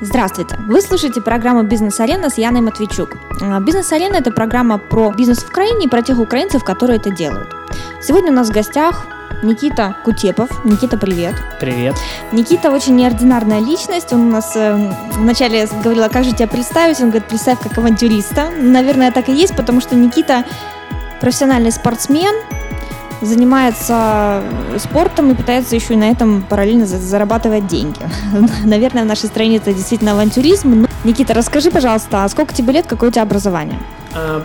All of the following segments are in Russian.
Здравствуйте! Вы слушаете программу «Бизнес Арена» с Яной Матвейчук. «Бизнес Арена» – это программа про бизнес в Украине и про тех украинцев, которые это делают. Сегодня у нас в гостях Никита Кутепов. Никита, привет! Привет! Никита очень неординарная личность. Он у нас вначале говорил, как же тебя представить? Он говорит, представь как авантюриста. Наверное, так и есть, потому что Никита профессиональный спортсмен, занимается спортом и пытается еще и на этом параллельно зарабатывать деньги. Наверное, в нашей стране это действительно авантюризм. Никита, расскажи, пожалуйста, сколько тебе лет, какое у тебя образование?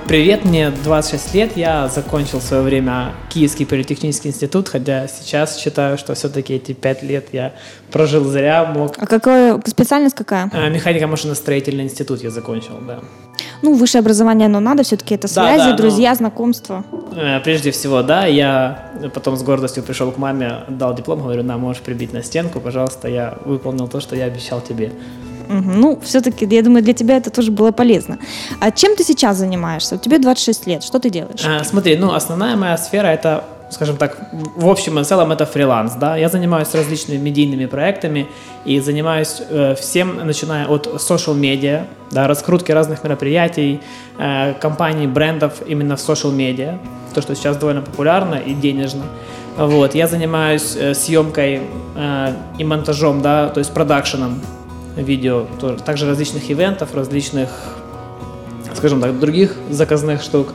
Привет, мне 26 лет, я закончил в свое время Киевский политехнический институт, хотя сейчас считаю, что все-таки эти 5 лет я прожил зря, мог... А какая специальность какая? Механико-машиностроительный институт я закончил, да. Ну, высшее образование, оно надо, все-таки это связи, да, друзья, знакомства. Прежде всего, да, я потом с гордостью пришел к маме, дал диплом, говорю, на, можешь прибить на стенку, пожалуйста, я выполнил то, что я обещал тебе. Ну, все-таки, я думаю, для тебя это тоже было полезно. А чем ты сейчас занимаешься? Тебе 26 лет, что ты делаешь? Смотри, основная моя сфера – это, скажем так, в общем и целом это фриланс, да. Я занимаюсь различными медийными проектами и занимаюсь всем, начиная от социал-медиа, да, раскрутки разных мероприятий, компаний, брендов именно в социал-медиа, то, что сейчас довольно популярно и денежно. Вот, я занимаюсь съемкой и монтажом, да, то есть продакшеном видео, также различных ивентов, различных, скажем так, других заказных штук,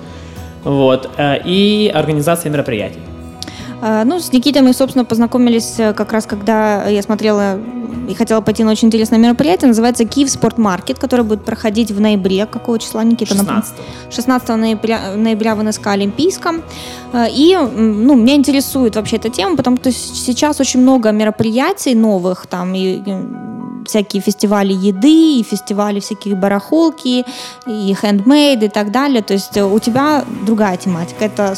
вот, и организация мероприятий. С Никитой мы, собственно, познакомились как раз, когда я смотрела и хотела пойти на очень интересное мероприятие, называется «Киев Спорт Маркет», которое будет проходить в ноябре. Какого числа, Никита? 16. 16 ноября в НСК Олимпийском. И, меня интересует вообще эта тема, потому что сейчас очень много мероприятий новых, там, и всякие фестивали еды, и фестивали всяких барахолки, и хендмейд, и так далее. То есть у тебя другая тематика. Это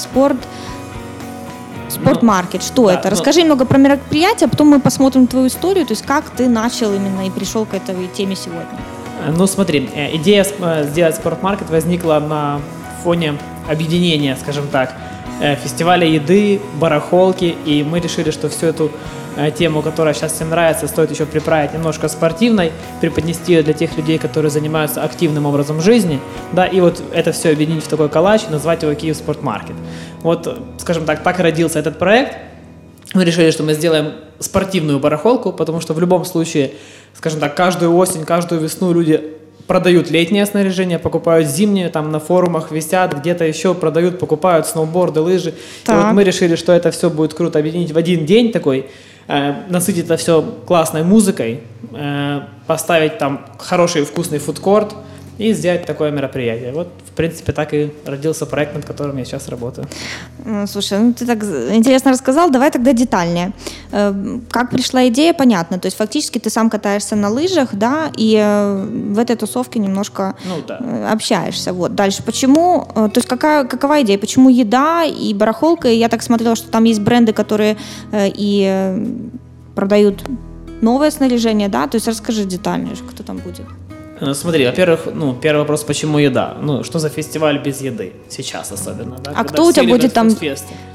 спорт-маркет. Что это? Расскажи немного про мероприятие, а потом мы посмотрим твою историю, то есть как ты начал именно и пришел к этой теме сегодня. Смотри, идея сделать спорт-маркет возникла на фоне объединения, скажем так, фестиваля еды, барахолки, и мы решили, что всю эту тему, которая сейчас всем нравится, стоит еще приправить немножко спортивной, преподнести ее для тех людей, которые занимаются активным образом жизни, да, и вот это все объединить в такой коллаж и назвать его «Киев Спорт Маркет». Вот, скажем так родился этот проект. Мы решили, что мы сделаем спортивную барахолку, потому что в любом случае, скажем так, каждую осень, каждую весну люди продают летнее снаряжение, покупают зимнее, там на форумах висят, где-то еще продают, покупают сноуборды, лыжи. Так. И вот мы решили, что это все будет круто объединить в один день такой, насытить это все классной музыкой, поставить там хороший вкусный фудкорт и сделать такое мероприятие. Вот, в принципе, так и родился проект, над которым я сейчас работаю. Слушай, ты так интересно рассказал, давай тогда детальнее. Как пришла идея, понятно. То есть фактически ты сам катаешься на лыжах, да, и в этой тусовке немножко общаешься. Вот. Дальше, почему, то есть какова идея, почему еда и барахолка? Я так смотрела, что там есть бренды, которые и продают новое снаряжение, да, то есть расскажи детальнее, кто там будет. Смотри, во-первых, первый вопрос, почему еда? Что за фестиваль без еды? Сейчас особенно, да? А когда кто у тебя будет там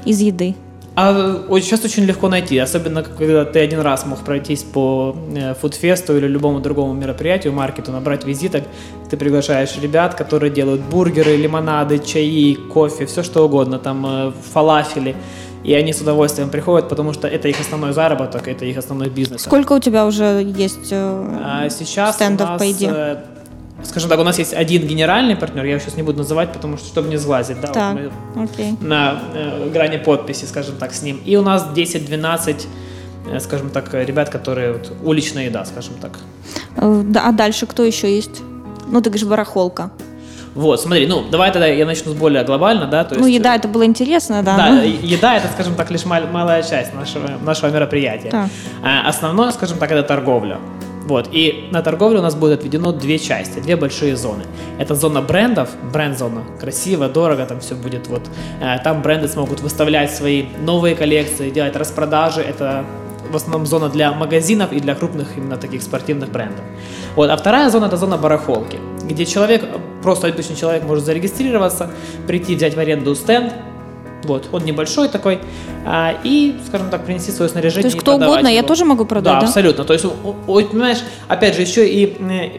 из еды? Сейчас очень легко найти, особенно когда ты один раз мог пройтись по фудфесту или любому другому мероприятию, маркету, набрать визиток. Ты приглашаешь ребят, которые делают бургеры, лимонады, чаи, кофе, все что угодно, там фалафели. И они с удовольствием приходят, потому что это их основной заработок, это их основной бизнес. Сколько у тебя уже есть сейчас стендов у нас, по идее? Скажем так, у нас есть один генеральный партнер, я его сейчас не буду называть, потому что, чтобы не сглазить, да, так, вот окей. На грани подписи, скажем так, с ним. И у нас 10-12, скажем так, ребят, которые вот, уличная еда, скажем так. А дальше кто еще есть? Ты говоришь, барахолка. Вот, смотри, давай тогда я начну с более глобально, да, то есть... еда, это было интересно, да. Да, еда, это, скажем так, лишь малая часть нашего мероприятия. Да. Основное, скажем так, это торговля. Вот, и на торговлю у нас будет отведено две части, две большие зоны. Это зона брендов, бренд-зона, красиво, дорого, там все будет, вот. Там бренды смогут выставлять свои новые коллекции, делать распродажи, это... в основном зона для магазинов и для крупных именно таких спортивных брендов. Вот. А вторая зона – это зона барахолки, где человек, просто обычный человек может зарегистрироваться, прийти, взять в аренду стенд, Вот, он небольшой такой, и, скажем так, принести свое снаряжение. То есть кто угодно, его. Я тоже могу продать, да? Да, абсолютно. То есть, понимаешь, опять же, еще и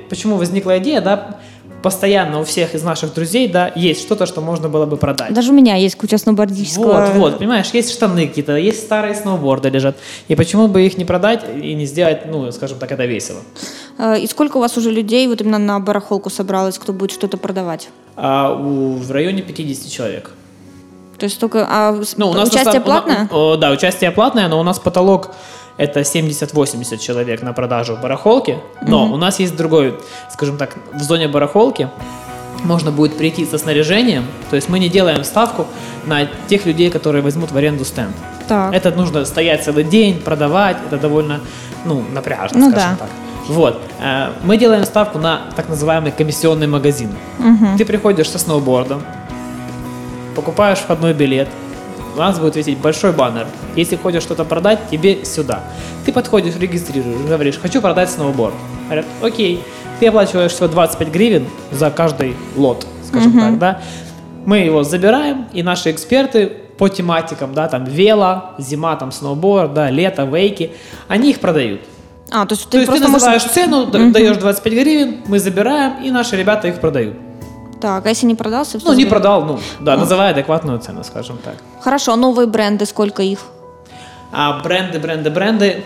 почему возникла идея, да, постоянно у всех из наших друзей, да, есть что-то, что можно было бы продать. Даже у меня есть куча сноубордического. Вот, понимаешь, есть штаны какие-то, есть старые сноуборды лежат. И почему бы их не продать и не сделать, ну, скажем так, это весело. И сколько у вас уже людей вот именно на барахолку собралось, кто будет что-то продавать? В районе 50 человек. То есть только участие платное? Да, участие платное, но у нас потолок это 70-80 человек на продажу в барахолке. Но у нас есть другой, скажем так, в зоне барахолки можно будет прийти со снаряжением. То есть мы не делаем ставку на тех людей, которые возьмут в аренду стенд. Так. Это нужно стоять целый день, продавать. Это довольно напряжно, скажем так. Вот. Мы делаем ставку на так называемый комиссионный магазин. Ты приходишь со сноубордом, покупаешь входной билет, у нас будет висеть большой баннер. Если хочешь что-то продать, тебе сюда. Ты подходишь, регистрируешь, говоришь: хочу продать сноуборд. Говорят: окей. Ты оплачиваешь всего 25 гривен за каждый лот, скажем так, да. Мы его забираем, и наши эксперты по тематикам, да, там вело, зима, там сноуборд, да, лето, вейки, они их продают. То есть ты называешь цену, даешь 25 гривен, мы забираем, и наши ребята их продают. Так, а если не продался? Называй адекватную цену, скажем так. Хорошо, а новые бренды, сколько их? Бренды,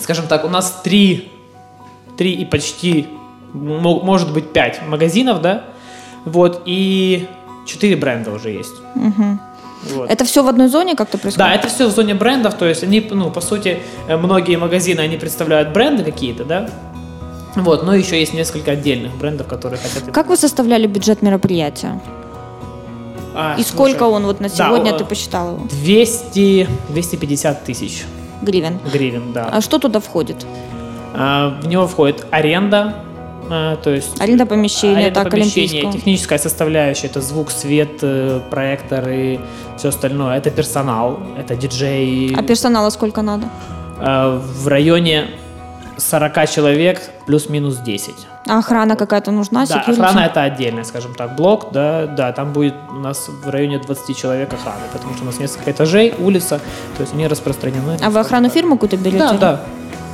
скажем так, у нас три и почти, может быть, 5 магазинов, да, вот, и 4 бренда уже есть. Угу. Вот. Это все в одной зоне как-то происходит? Да, это все в зоне брендов, то есть они, по сути, многие магазины, они представляют бренды какие-то, да. Вот, но еще есть несколько отдельных брендов, которые хотят... Как вы составляли бюджет мероприятия? Сколько он вот на сегодня, ты посчитал его? 250 тысяч. Гривен? Гривен, да. А что туда входит? В него входит аренда, то есть... Аренда помещения, Олимпийского. Техническая составляющая, это звук, свет, проектор и все остальное. Это персонал, это диджей. А персонала сколько надо? В районе... 40 человек плюс-минус 10. А охрана какая-то нужна? Да, охрана это отдельный, скажем так, блок. Да, там будет у нас в районе 20 человек охраны, потому что у нас несколько этажей, улица, то есть они распространены. А вы охрану фирмы куда берете? Да.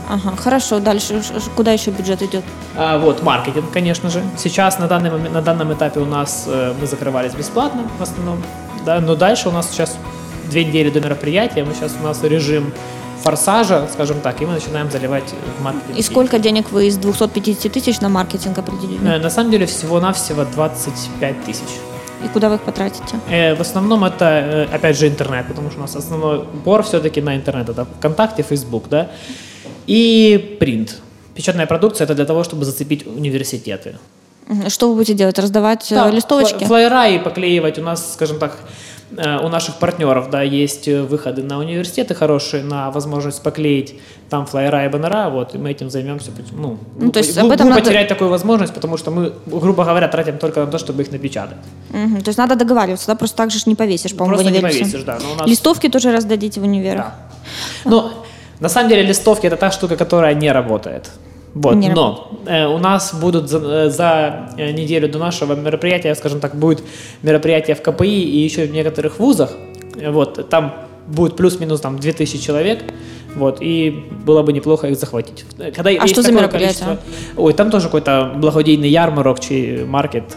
Ага, хорошо. Дальше куда еще бюджет идет? Маркетинг, конечно же. Сейчас на данном этапе у нас мы закрывались бесплатно в основном, да, но дальше у нас сейчас 2 недели до мероприятия, у нас режим форсажа, скажем так, и мы начинаем заливать в маркетинг. И сколько денег вы из 250 тысяч на маркетинг определили? На самом деле всего-навсего 25 тысяч. И куда вы их потратите? В основном это, опять же, интернет, потому что у нас основной упор все-таки на интернет. Это ВКонтакте, Фейсбук, да, и принт. Печатная продукция – это для того, чтобы зацепить университеты. Что вы будете делать? Раздавать листовочки? Флайера и поклеивать. У нас, скажем так, у наших партнеров, да, есть выходы на университеты хорошие, на возможность поклеить там флайера и баннера, и мы этим займемся. Глупо терять такую возможность, потому что мы, грубо говоря, тратим только на то, чтобы их напечатать. То есть надо договариваться, да, просто так же не повесишь, по-моему, просто в универе. Не повесишь, да. Листовки тоже раздадите в универах. Да. Но на самом деле листовки – это та штука, которая не работает. У нас будут за неделю до нашего мероприятия, скажем так, будет мероприятие в КПИ и еще в некоторых вузах. Там будет плюс-минус 2000 человек. И было бы неплохо их захватить. А что за мероприятие? Там тоже какой-то благодейный ярмарок, чей маркет.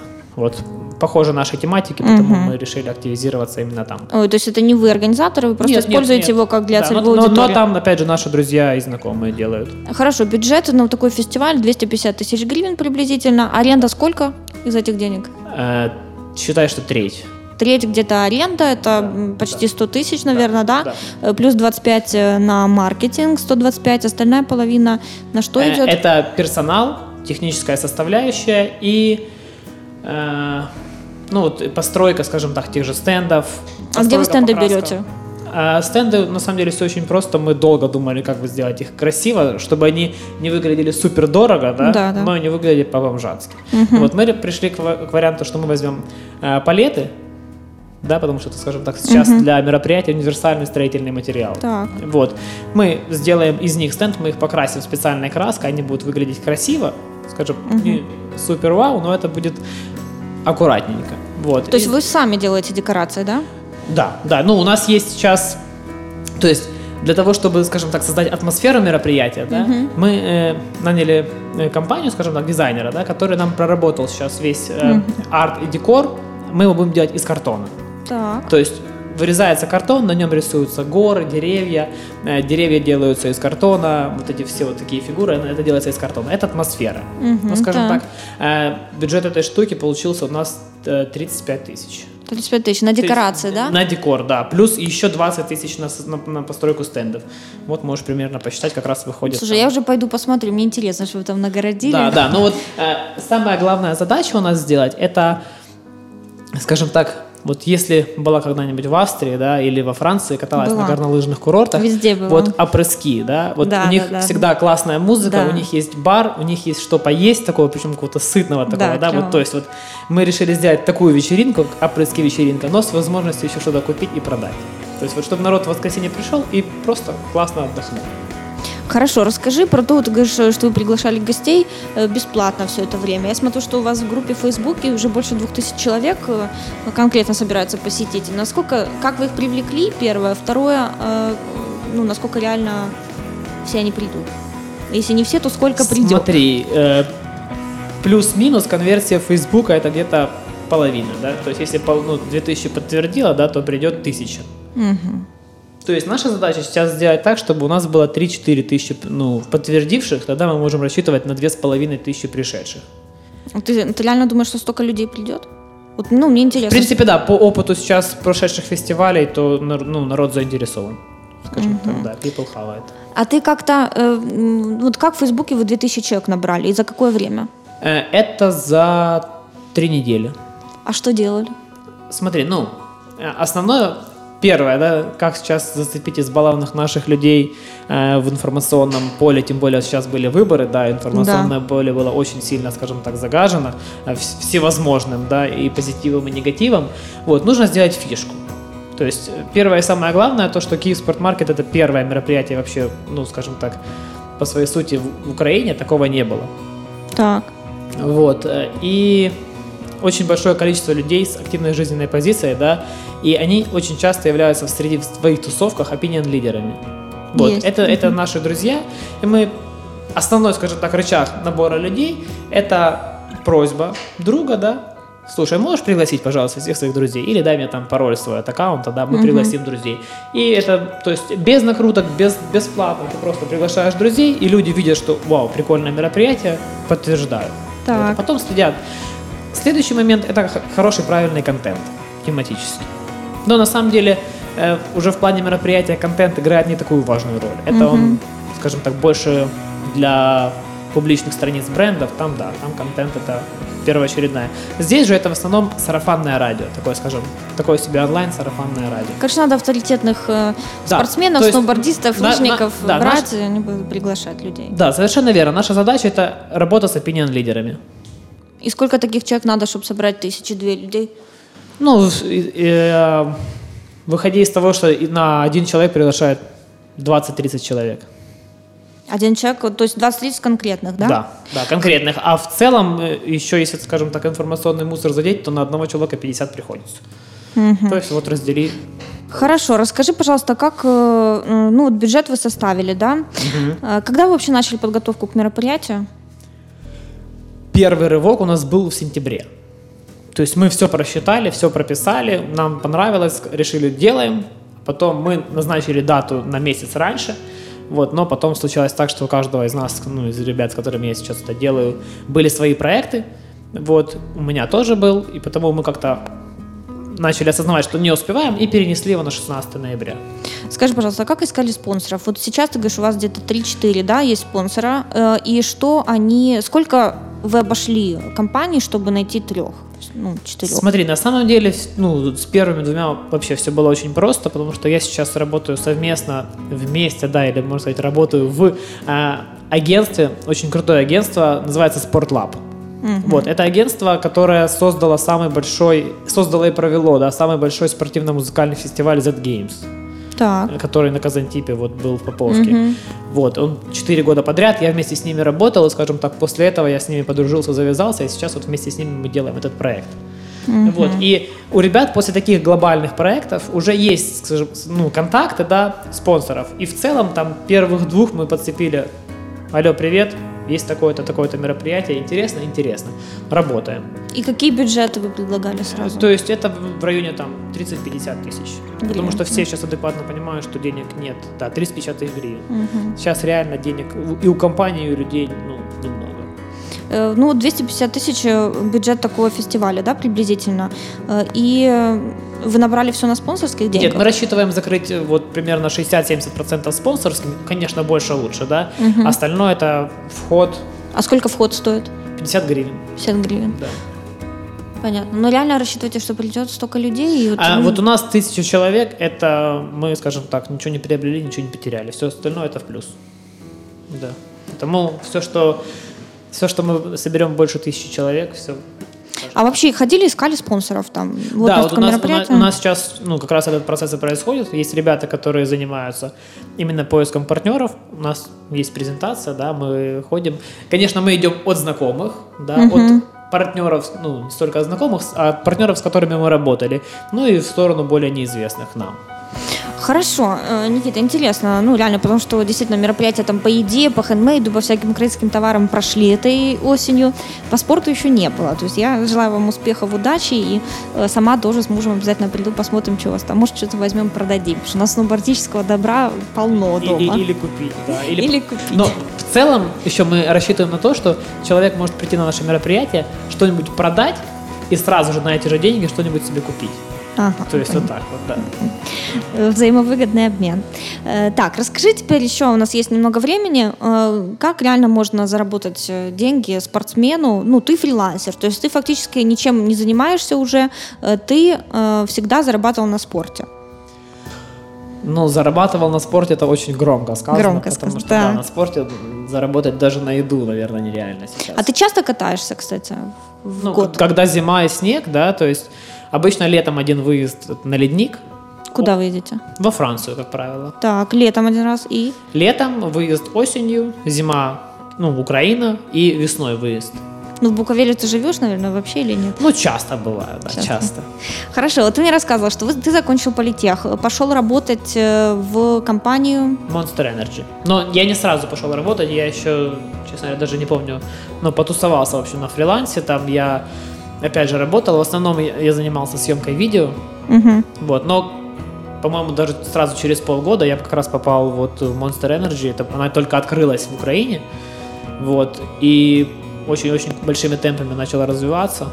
Похоже нашей тематики, поэтому мы решили активизироваться именно там. То есть это не вы организаторы, вы просто используете его как для целевой аудитории. Но там, опять же, наши друзья и знакомые делают. Хорошо, бюджет на такой фестиваль 250 тысяч гривен приблизительно. Аренда сколько из этих денег? Считай, что треть. Треть где-то аренда, это почти 100 тысяч, наверное, да? Плюс 25 на маркетинг, 125, остальная половина на что идет? Это персонал, техническая составляющая и... постройка, скажем так, тех же стендов. А где вы стенды берете? Стенды, на самом деле, все очень просто. Мы долго думали, как бы сделать их красиво, чтобы они не выглядели супер дорого, да? Но не выглядели по-бомжански. Мы пришли к варианту, что мы возьмем палеты, да, потому что это, скажем так, сейчас для мероприятия универсальный строительный материал. Так. Мы сделаем из них стенд, мы их покрасим специальной краской, они будут выглядеть красиво, скажем, не супер-вау, но это будет аккуратненько. То есть вы сами делаете декорации, да? Да, да. Ну, у нас есть сейчас, то есть для того, чтобы, скажем так, создать атмосферу мероприятия, да, мы наняли компанию, скажем так, дизайнера, да, который нам проработал сейчас весь арт и декор. Мы его будем делать из картона. Так. То есть вырезается картон, на нем рисуются горы, деревья. Деревья делаются из картона, вот эти все вот такие фигуры, это делается из картона. Это атмосфера. Ну, скажем так, бюджет этой штуки получился у нас 35 тысяч. 35 тысяч на декорации, да? На декор, да. Плюс еще 20 тысяч на постройку стендов. Вот можешь примерно посчитать, как раз выходит. Слушай, там. Я уже пойду посмотрю, мне интересно, что вы там нагородили. Да, да, ну вот самая главная задача у нас сделать, это, скажем так, вот если была когда-нибудь в Австрии, да, или во Франции, каталась на горнолыжных курортах, везде было. Вот опрески, да, вот да, у них всегда классная музыка, у них есть бар, у них есть что поесть такого, причем какого-то сытного такого, да, вот, то есть вот мы решили сделать такую вечеринку, опрески вечеринка, но с возможностью еще что-то купить и продать, то есть вот чтобы народ в воскресенье пришел и просто классно отдохнул. Хорошо, расскажи про то, ты говоришь, что вы приглашали гостей бесплатно все это время. Я смотрю, что у вас в группе в Фейсбуке уже больше 2000 человек конкретно собираются посетить. Насколько, как вы их привлекли, первое? Второе, ну, насколько реально все они придут? Если не все, то сколько придет? Смотри, плюс-минус конверсия Фейсбука – это где-то половина. Да? То есть если 2000 подтвердила, да, то придет 1000. Угу. То есть наша задача сейчас сделать так, чтобы у нас было 3-4 тысячи подтвердивших, тогда мы можем рассчитывать на 2,5 тысячи пришедших. Ты реально думаешь, что столько людей придет? Вот, ну, мне интересно. В принципе, да, по опыту сейчас прошедших фестивалей, то народ заинтересован. Скажем так, да, people have it. А ты как-то, вот как в Фейсбуке вы 2000 человек набрали и за какое время? Это за 3 недели. А что делали? Смотри, ну, основное... Первое, да, как сейчас зацепить избалованных наших людей в информационном поле, тем более сейчас были выборы, да, информационное поле было очень сильно, скажем так, загажено всевозможным, да, и позитивом, и негативом. Вот, нужно сделать фишку. То есть первое и самое главное, то, что Киев Спорт Маркет – это первое мероприятие вообще, ну, скажем так, по своей сути в Украине, такого не было. Так. Вот, и... очень большое количество людей с активной жизненной позицией, да, и они очень часто являются среди в своих тусовках опинион-лидерами. Вот, это наши друзья, и мы, основной, скажем так, рычаг набора людей, это просьба друга, да, слушай, можешь пригласить, пожалуйста, всех своих друзей, или дай мне там пароль свой от аккаунта, да, мы пригласим друзей. И это, то есть, без накруток, бесплатно, ты просто приглашаешь друзей, и люди видят, что, вау, прикольное мероприятие, подтверждают. Так. Вот, а потом следят. Следующий момент – это хороший, правильный контент тематический. Но на самом деле уже в плане мероприятия контент играет не такую важную роль. Это он, скажем так, больше для публичных страниц брендов. Там, да, там контент – это первоочередная. Здесь же это в основном сарафанное радио. Такое, скажем, такое себе онлайн-сарафанное радио. Конечно, надо авторитетных спортсменов, то есть, сноубордистов, лыжников брать, и они будут приглашать людей. Да, совершенно верно. Наша задача – это работа с опинион-лидерами. И сколько таких человек надо, чтобы собрать 1000-2 людей? Ну, выходя из того, что на один человек приглашает 20-30 человек. Один человек, то есть 20-30 конкретных, да? Да, да, конкретных. А в целом, еще если, скажем так, информационный мусор задеть, то на одного человека 50 приходится. Угу. То есть вот раздели... Хорошо, расскажи, пожалуйста, как вот бюджет вы составили, да? Угу. Когда вы вообще начали подготовку к мероприятию? Первый рывок у нас был в сентябре. То есть мы все просчитали, все прописали, нам понравилось, решили делаем. Потом мы назначили дату на месяц раньше, вот, но потом случилось так, что у каждого из нас, ну, из ребят, с которыми я сейчас это делаю, были свои проекты. Вот, у меня тоже был, и потому мы как-то начали осознавать, что не успеваем, и перенесли его на 16 ноября. Скажи, пожалуйста, а как искали спонсоров? Вот сейчас, ты говоришь, у вас где-то 3-4, да, есть спонсора, и что они, сколько... Вы обошли компании, чтобы найти 4? Смотри, на самом деле, с первыми 2 вообще все было очень просто, потому что я сейчас работаю работаю в агентстве, очень крутое агентство, называется Sport Lab. Вот, это агентство, которое создало и провело, да, самый большой спортивно-музыкальный фестиваль Z Games. Так. Который на Казантипе был в Поповке. Вот, он 4 года подряд, я вместе с ними работал, и, скажем так, после этого я с ними подружился, завязался, и сейчас вот вместе с ними мы делаем этот проект. Вот. И у ребят после таких глобальных проектов уже есть, ну, контакты, да, спонсоров. И в целом там первых двух мы подцепили. Алло, привет, есть такое-то, такое-то мероприятие, интересно, интересно, работаем. И какие бюджеты вы предлагали сразу? То есть это в районе там 30-50 тысяч, гривен. Потому что все сейчас адекватно понимают, что денег нет, да, 30-50 тысяч гривен. Угу. Сейчас реально денег и у компании, и у людей, ну, немного. Ну, 250 тысяч бюджет такого фестиваля, да, приблизительно. И вы набрали все на спонсорских деньгах? Нет, мы рассчитываем закрыть вот примерно 60-70% спонсорскими. Конечно, больше лучше, да. Угу. Остальное это вход. А сколько вход стоит? 50 гривен. 50 гривен. Да. Понятно. Но реально рассчитываете, что придет столько людей? И вот... А вот у нас 1000 человек, это мы, скажем так, ничего не приобрели, ничего не потеряли. Все остальное это в плюс. Да. Поэтому все, что мы соберем больше 1000 человек, все. А вообще ходили, искали спонсоров там? Вот да, вот у нас сейчас, ну, как раз этот процесс и происходит. Есть ребята, которые занимаются именно поиском партнеров. У нас есть презентация, да, мы ходим. Конечно, мы идем от знакомых, да, от партнеров, ну, не столько знакомых, а от партнеров, с которыми мы работали. Ну, и в сторону более неизвестных нам. Хорошо, Никита, интересно, ну реально, потому что действительно мероприятия там по еде, по хендмейду, по всяким украинским товарам прошли этой осенью, по спорту еще не было, то есть я желаю вам успехов, удачи, и сама тоже с мужем обязательно приду, посмотрим, что у вас там, может, что-то возьмем, продадим, потому что у нас сноубордического добра полно дома. Или купить, да. Или купить. Но в целом еще мы рассчитываем на то, что человек может прийти на наше мероприятие, что-нибудь продать и сразу же на эти же деньги что-нибудь себе купить. Ага. То есть вот так вот, да. Взаимовыгодный обмен. Так, расскажи теперь еще, у нас есть немного времени, как реально можно заработать деньги спортсмену? Ну, ты фрилансер, то есть ты фактически ничем не занимаешься уже, ты всегда зарабатывал на спорте. Ну, зарабатывал на спорте, это очень громко сказано, потому что да. Да, на спорте заработать даже на еду, наверное, нереально сейчас. А ты часто катаешься, кстати, в год? Когда зима и снег, да, то есть обычно летом один выезд на ледник. Куда вы едете? Во Францию, как правило. Так, летом один раз и? Летом выезд осенью, зима, ну, Украина, и весной выезд. Ну, в Буковеле ты живешь, наверное, вообще или нет? Ну, часто бывает, да, часто. Хорошо, вот ты мне рассказывала, что ты закончил политех, пошел работать в компанию... Monster Energy. Но я не сразу пошел работать, я еще, честно говоря, даже не помню, но потусовался, в общем, на фрилансе, там я... Опять же, работал. В основном я занимался съемкой видео. Угу. Вот. Но, по-моему, даже сразу через полгода я как раз попал вот в Monster Energy. Она только открылась в Украине. Вот. И очень-очень большими темпами начала развиваться.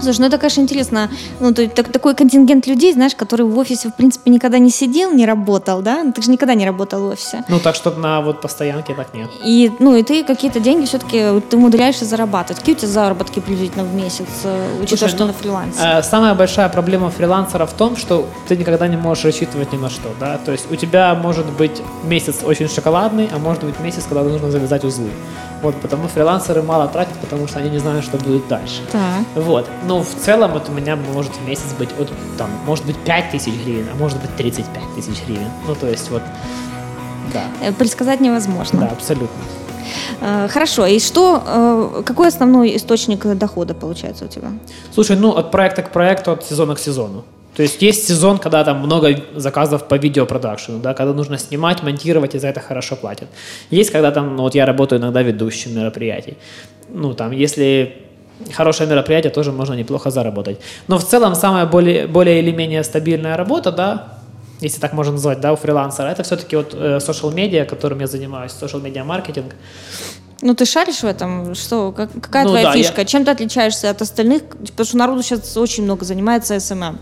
Слушай, ну это, конечно, интересно. Ну, то есть, такой контингент людей, знаешь, который в офисе, в принципе, никогда не сидел, не работал, да? Ты же никогда не работал в офисе. Ну, так что на вот постоянке так нет. И, ну, и ты какие-то деньги все-таки ты умудряешься зарабатывать. Какие у тебя заработки приблизительно в месяц, учитывая, что на фрилансе? Самая большая проблема фрилансера в том, что ты никогда не можешь рассчитывать ни на что, да? То есть у тебя может быть месяц очень шоколадный, а может быть месяц, когда нужно завязать узлы. Вот, потому фрилансеры мало тратят, потому что они не знают, что будет дальше. Так. Вот. Ну, в целом, вот у меня может в месяц быть, вот, там, может быть, 5 тысяч гривен, а может быть, 35 тысяч гривен. Ну, то есть, вот, да. Предсказать невозможно. Да, абсолютно. Хорошо, и что, какой основной источник дохода получается у тебя? Слушай, ну, от проекта к проекту, от сезона к сезону. То есть сезон, когда там много заказов по видеопродакшену, да, когда нужно снимать, монтировать, и за это хорошо платят. Есть, когда там, ну, вот я работаю иногда ведущим мероприятий. Ну, там, если... Хорошее мероприятие, тоже можно неплохо заработать. Но в целом самая более или менее стабильная работа, да, если так можно назвать, да, у фрилансера, это все-таки вот social media, которым я занимаюсь, social media маркетинг. Ну, ты шаришь в этом? Что? Какая твоя фишка? Чем ты отличаешься от остальных? Потому что народу сейчас очень много занимается SMM.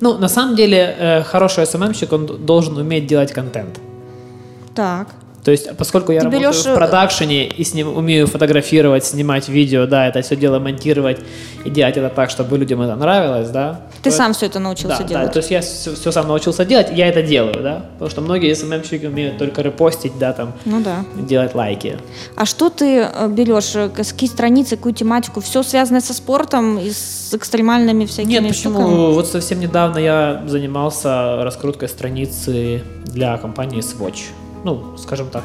Ну, на самом деле, хороший SMM-щик, он должен уметь делать контент. Так. То есть, поскольку я работаю в продакшене и умею фотографировать, снимать видео, да, это все дело монтировать и делать это так, чтобы людям это нравилось, да. Ты сам все это научился делать. Да, то есть я все сам научился делать, я это делаю, да. Потому что многие СММщики умеют только репостить, да, там, делать лайки. А что ты берешь, какие страницы, какую тематику? Все связанное со спортом и с экстремальными всякими штуками? Нет, почему? Вот совсем недавно я занимался раскруткой страницы для компании Swatch. ну, скажем так,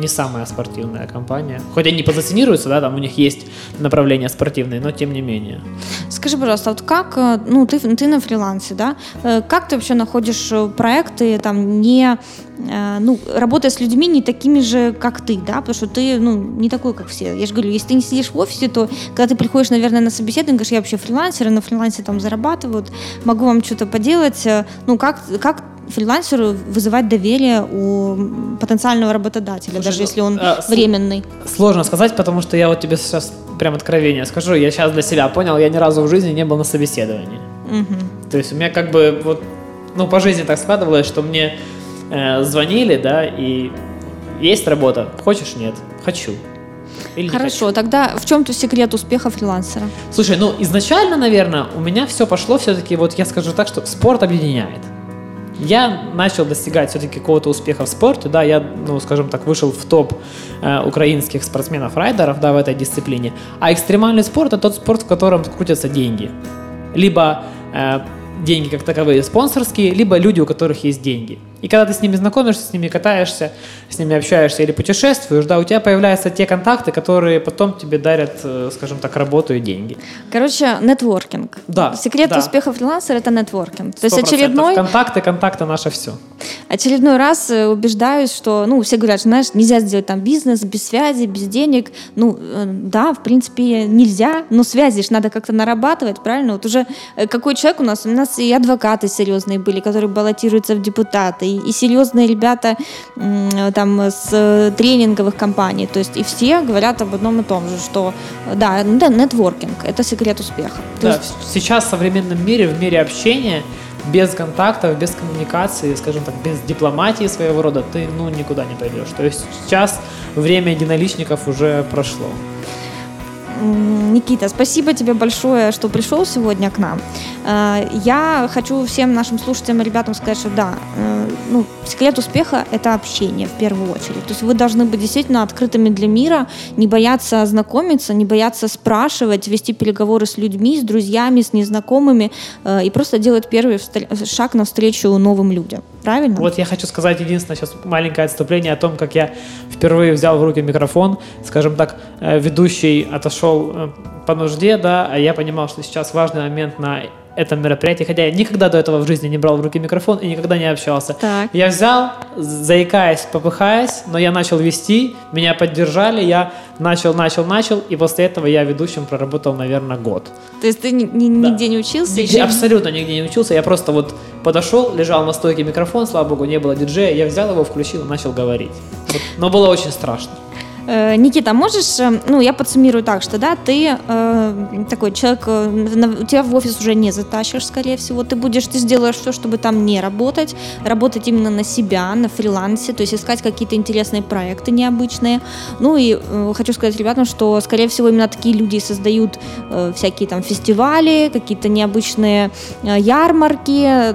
не самая спортивная компания. Хоть они позиционируются, да, там у них есть направления спортивные, но тем не менее. Скажи, пожалуйста, вот как, ну, ты на фрилансе, да? Как ты вообще находишь проекты, там, не, ну, работая с людьми не такими же, как ты, да? Потому что ты, ну, не такой, как все. Я же говорю, если ты не сидишь в офисе, то когда ты приходишь, наверное, на собеседование, говоришь, я вообще фрилансер, и на фрилансе там зарабатывают, могу вам что-то поделать. Ну, как фрилансеру вызывать доверие у потенциального работодателя, слушай, даже если он временный? Сложно сказать, потому что я вот тебе сейчас прям откровение скажу, я сейчас для себя понял, я ни разу в жизни не был на собеседовании. Угу. То есть у меня как бы вот, ну, по жизни так складывалось, что мне звонили, да, и есть работа, хочешь, нет, хочу. Хорошо, тогда в чем-то секрет успеха фрилансера? Слушай, ну, изначально, наверное, у меня все пошло все-таки, вот я скажу так, что спорт объединяет. Я начал достигать все-таки какого-то успеха в спорте, да, я, ну, скажем так, вышел в топ украинских спортсменов-райдеров, да, в этой дисциплине. А экстремальный спорт – это тот спорт, в котором крутятся деньги. Либо деньги как таковые спонсорские, либо люди, у которых есть деньги. И когда ты с ними знакомишься, с ними катаешься, с ними общаешься или путешествуешь, да, у тебя появляются те контакты, которые потом тебе дарят, скажем так, работу и деньги. Короче, нетворкинг. Да. Секрет успеха фрилансера – это нетворкинг. То есть очередной… Контакты – наше все. Очередной раз убеждаюсь, что, ну, все говорят, что, знаешь, нельзя сделать там бизнес без связи, без денег. Ну, да, в принципе, нельзя, но связи ж надо как-то нарабатывать, правильно? Вот уже какой человек у нас и адвокаты серьезные были, которые баллотируются в депутаты, и серьезные ребята там с тренинговых компаний, то есть и все говорят об одном и том же, что да, нетворкинг – это секрет успеха. Да, есть… Сейчас в современном мире, в мире общения, без контактов, без коммуникации, скажем так, без дипломатии своего рода ты, ну, никуда не пойдешь. То есть сейчас время единоличников уже прошло. Никита, спасибо тебе большое, что пришел сегодня к нам. Я хочу всем нашим слушателям и ребятам сказать, что да, ну, секрет успеха – это общение в первую очередь. То есть вы должны быть действительно открытыми для мира, не бояться знакомиться, не бояться спрашивать, вести переговоры с людьми, с друзьями, с незнакомыми и просто делать первый шаг навстречу новым людям. Правильно? Вот я хочу сказать единственное сейчас маленькое отступление о том, как я впервые взял в руки микрофон, скажем так, ведущий отошел по нужде, да, а я понимал, что сейчас важный момент на этом мероприятии, хотя я никогда до этого в жизни не брал в руки микрофон и никогда не общался. Так. Я взял, заикаясь, попыхаясь, но я начал вести, меня поддержали, я начал, и после этого я ведущим проработал, наверное, год. То есть ты нигде не учился? Абсолютно нигде не учился, я просто вот подошел, лежал на стойке микрофон, слава богу, не было диджея, я взял его, включил и начал говорить. Вот. Но было очень страшно. Никита, можешь, ну, я подсуммирую так, что, да, ты такой человек, тебя в офис уже не затащишь, скорее всего, ты сделаешь все, чтобы там не работать именно на себя, на фрилансе, то есть искать какие-то интересные проекты необычные, ну, и хочу сказать ребятам, что, скорее всего, именно такие люди создают всякие там фестивали, какие-то необычные ярмарки,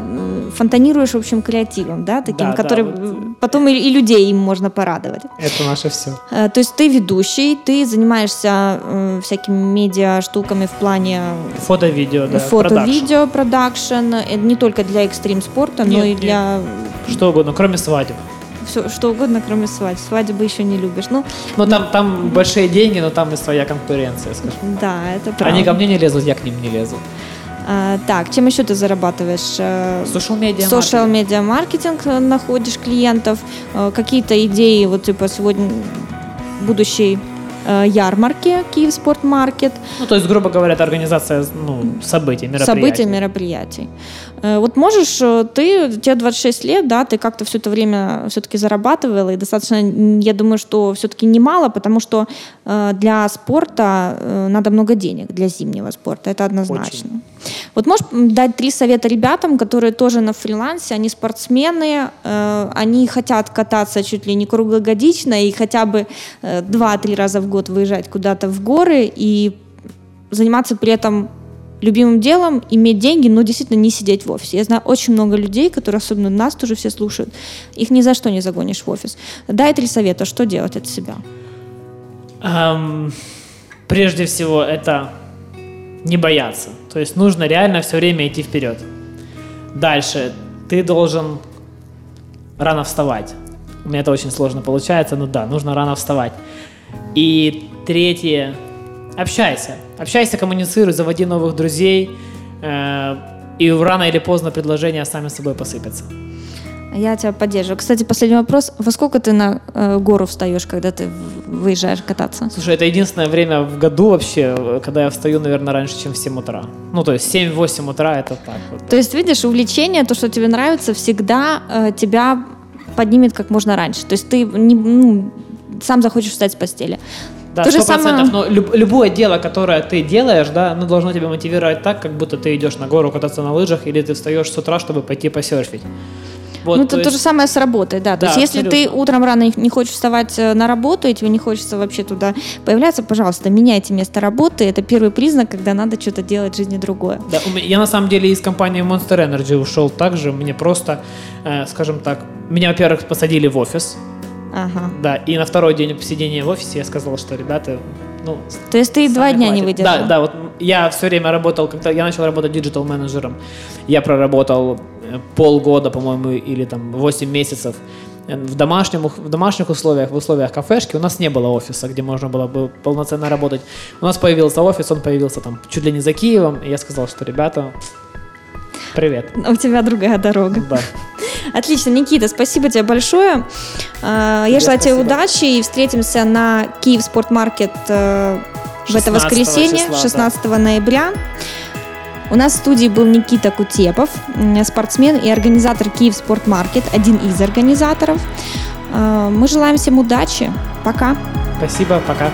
фонтанируешь, в общем, креативом, да, таким, да, который, да, вот… потом и людей им можно порадовать. Это наше все. То есть ты ведущий, ты занимаешься всякими медиа штуками в плане фото-видео, да, фото-видео, продакшн, не только для экстрим-спорта, но и для… Что угодно, кроме свадеб. Все, что угодно, кроме свадьбы. Свадьбы еще не любишь. Но там большие деньги, но там и своя конкуренция, скажем. Да, это правда. Они ко мне не лезут, я к ним не лезу. Так, чем еще ты зарабатываешь? Social media маркетинг, находишь клиентов, какие-то идеи, вот типа сегодня… будущей ярмарки Киев Спорт Маркет. Ну, то есть, грубо говоря, это организация, ну, событий, мероприятий. Вот можешь, тебе 26 лет, да, ты как-то все это время все-таки зарабатывала, и достаточно, я думаю, что все-таки немало, потому что для спорта надо много денег, для зимнего спорта, это однозначно. Очень. Вот можешь дать 3 совета ребятам, которые тоже на фрилансе, они спортсмены, они хотят кататься чуть ли не круглогодично и хотя бы 2-3 раза в год выезжать куда-то в горы и заниматься при этом любимым делом, иметь деньги, но действительно не сидеть в офисе. Я знаю очень много людей, которые, особенно нас тоже все слушают, их ни за что не загонишь в офис. Дай 3 совета, что делать от себя? Прежде всего, это не бояться. То есть нужно реально все время идти вперед. Дальше, ты должен рано вставать. У меня это очень сложно получается, но да, нужно рано вставать. И третье, общайся. Общайся, коммуницируй, заводи новых друзей, и рано или поздно предложения сами собой посыпятся. Я тебя поддерживаю. Кстати, последний вопрос. Во сколько ты на гору встаешь, когда ты выезжаешь кататься? Слушай, это единственное время в году вообще, когда я встаю, наверное, раньше, чем в 7 утра. Ну, то есть 7-8 утра это так вот. То есть, видишь, увлечение, то, что тебе нравится, всегда тебя поднимет как можно раньше. То есть ты не, сам захочешь встать с постели. Да, 100%, но любое дело, которое ты делаешь, да, оно должно тебя мотивировать так, как будто ты идешь на гору кататься на лыжах, или ты встаешь с утра, чтобы пойти посерфить. Вот, ну, это то же самое с работой, да. То есть, если абсолютно. Ты утром рано не хочешь вставать на работу, и тебе не хочется вообще туда появляться, пожалуйста, меняйте место работы. Это первый признак, когда надо что-то делать в жизни другое. Да, я на самом деле из компании Monster Energy ушел также. Мне просто, скажем так, меня, во-первых, посадили в офис. Ага. Да, и на второй день посидения в офисе я сказал, что ребята, то есть ты 2 дня хватит. Не выдержал? Да, да, вот я все время работал, когда я начал работать диджитал-менеджером, я проработал полгода, по-моему, или там 8 месяцев в домашних условиях, в условиях кафешки. У нас не было офиса, где можно было бы полноценно работать. У нас появился офис, он появился там чуть ли не за Киевом, и я сказал, что ребята, привет. У тебя другая дорога. Да. Отлично, Никита, спасибо тебе большое. Я желаю тебе удачи, и встретимся на Киев Спорт Маркет в это воскресенье, 16 ноября. У нас в студии был Никита Кутепов, спортсмен и организатор Киев Спорт Маркет, один из организаторов. Мы желаем всем удачи. Пока. Спасибо, пока.